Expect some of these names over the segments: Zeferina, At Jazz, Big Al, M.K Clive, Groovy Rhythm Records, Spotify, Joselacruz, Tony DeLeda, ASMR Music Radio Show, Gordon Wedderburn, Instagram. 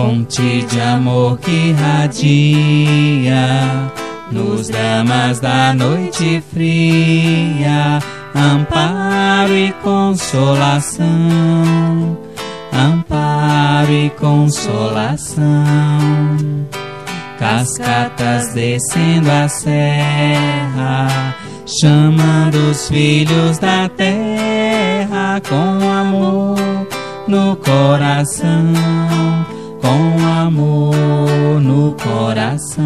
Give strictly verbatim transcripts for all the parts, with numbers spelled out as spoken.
fonte de amor que radia nos dramas da noite fria, amparo e consolação, amparo e consolação. Cascatas descendo a serra, chamando os filhos da terra, com amor no coração, com amor no coração.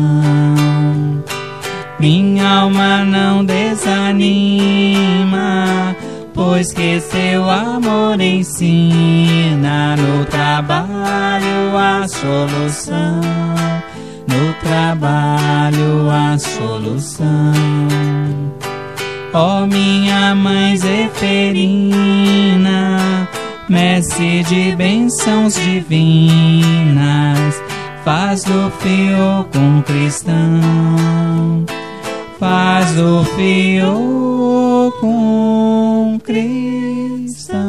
Minha alma não desanima, pois que seu amor ensina no trabalho a solução, no trabalho a solução. Ó minha mãe Zeferina, mestre de bênçãos divinas, faz do fioco um cristão, faz do fioco um cristão.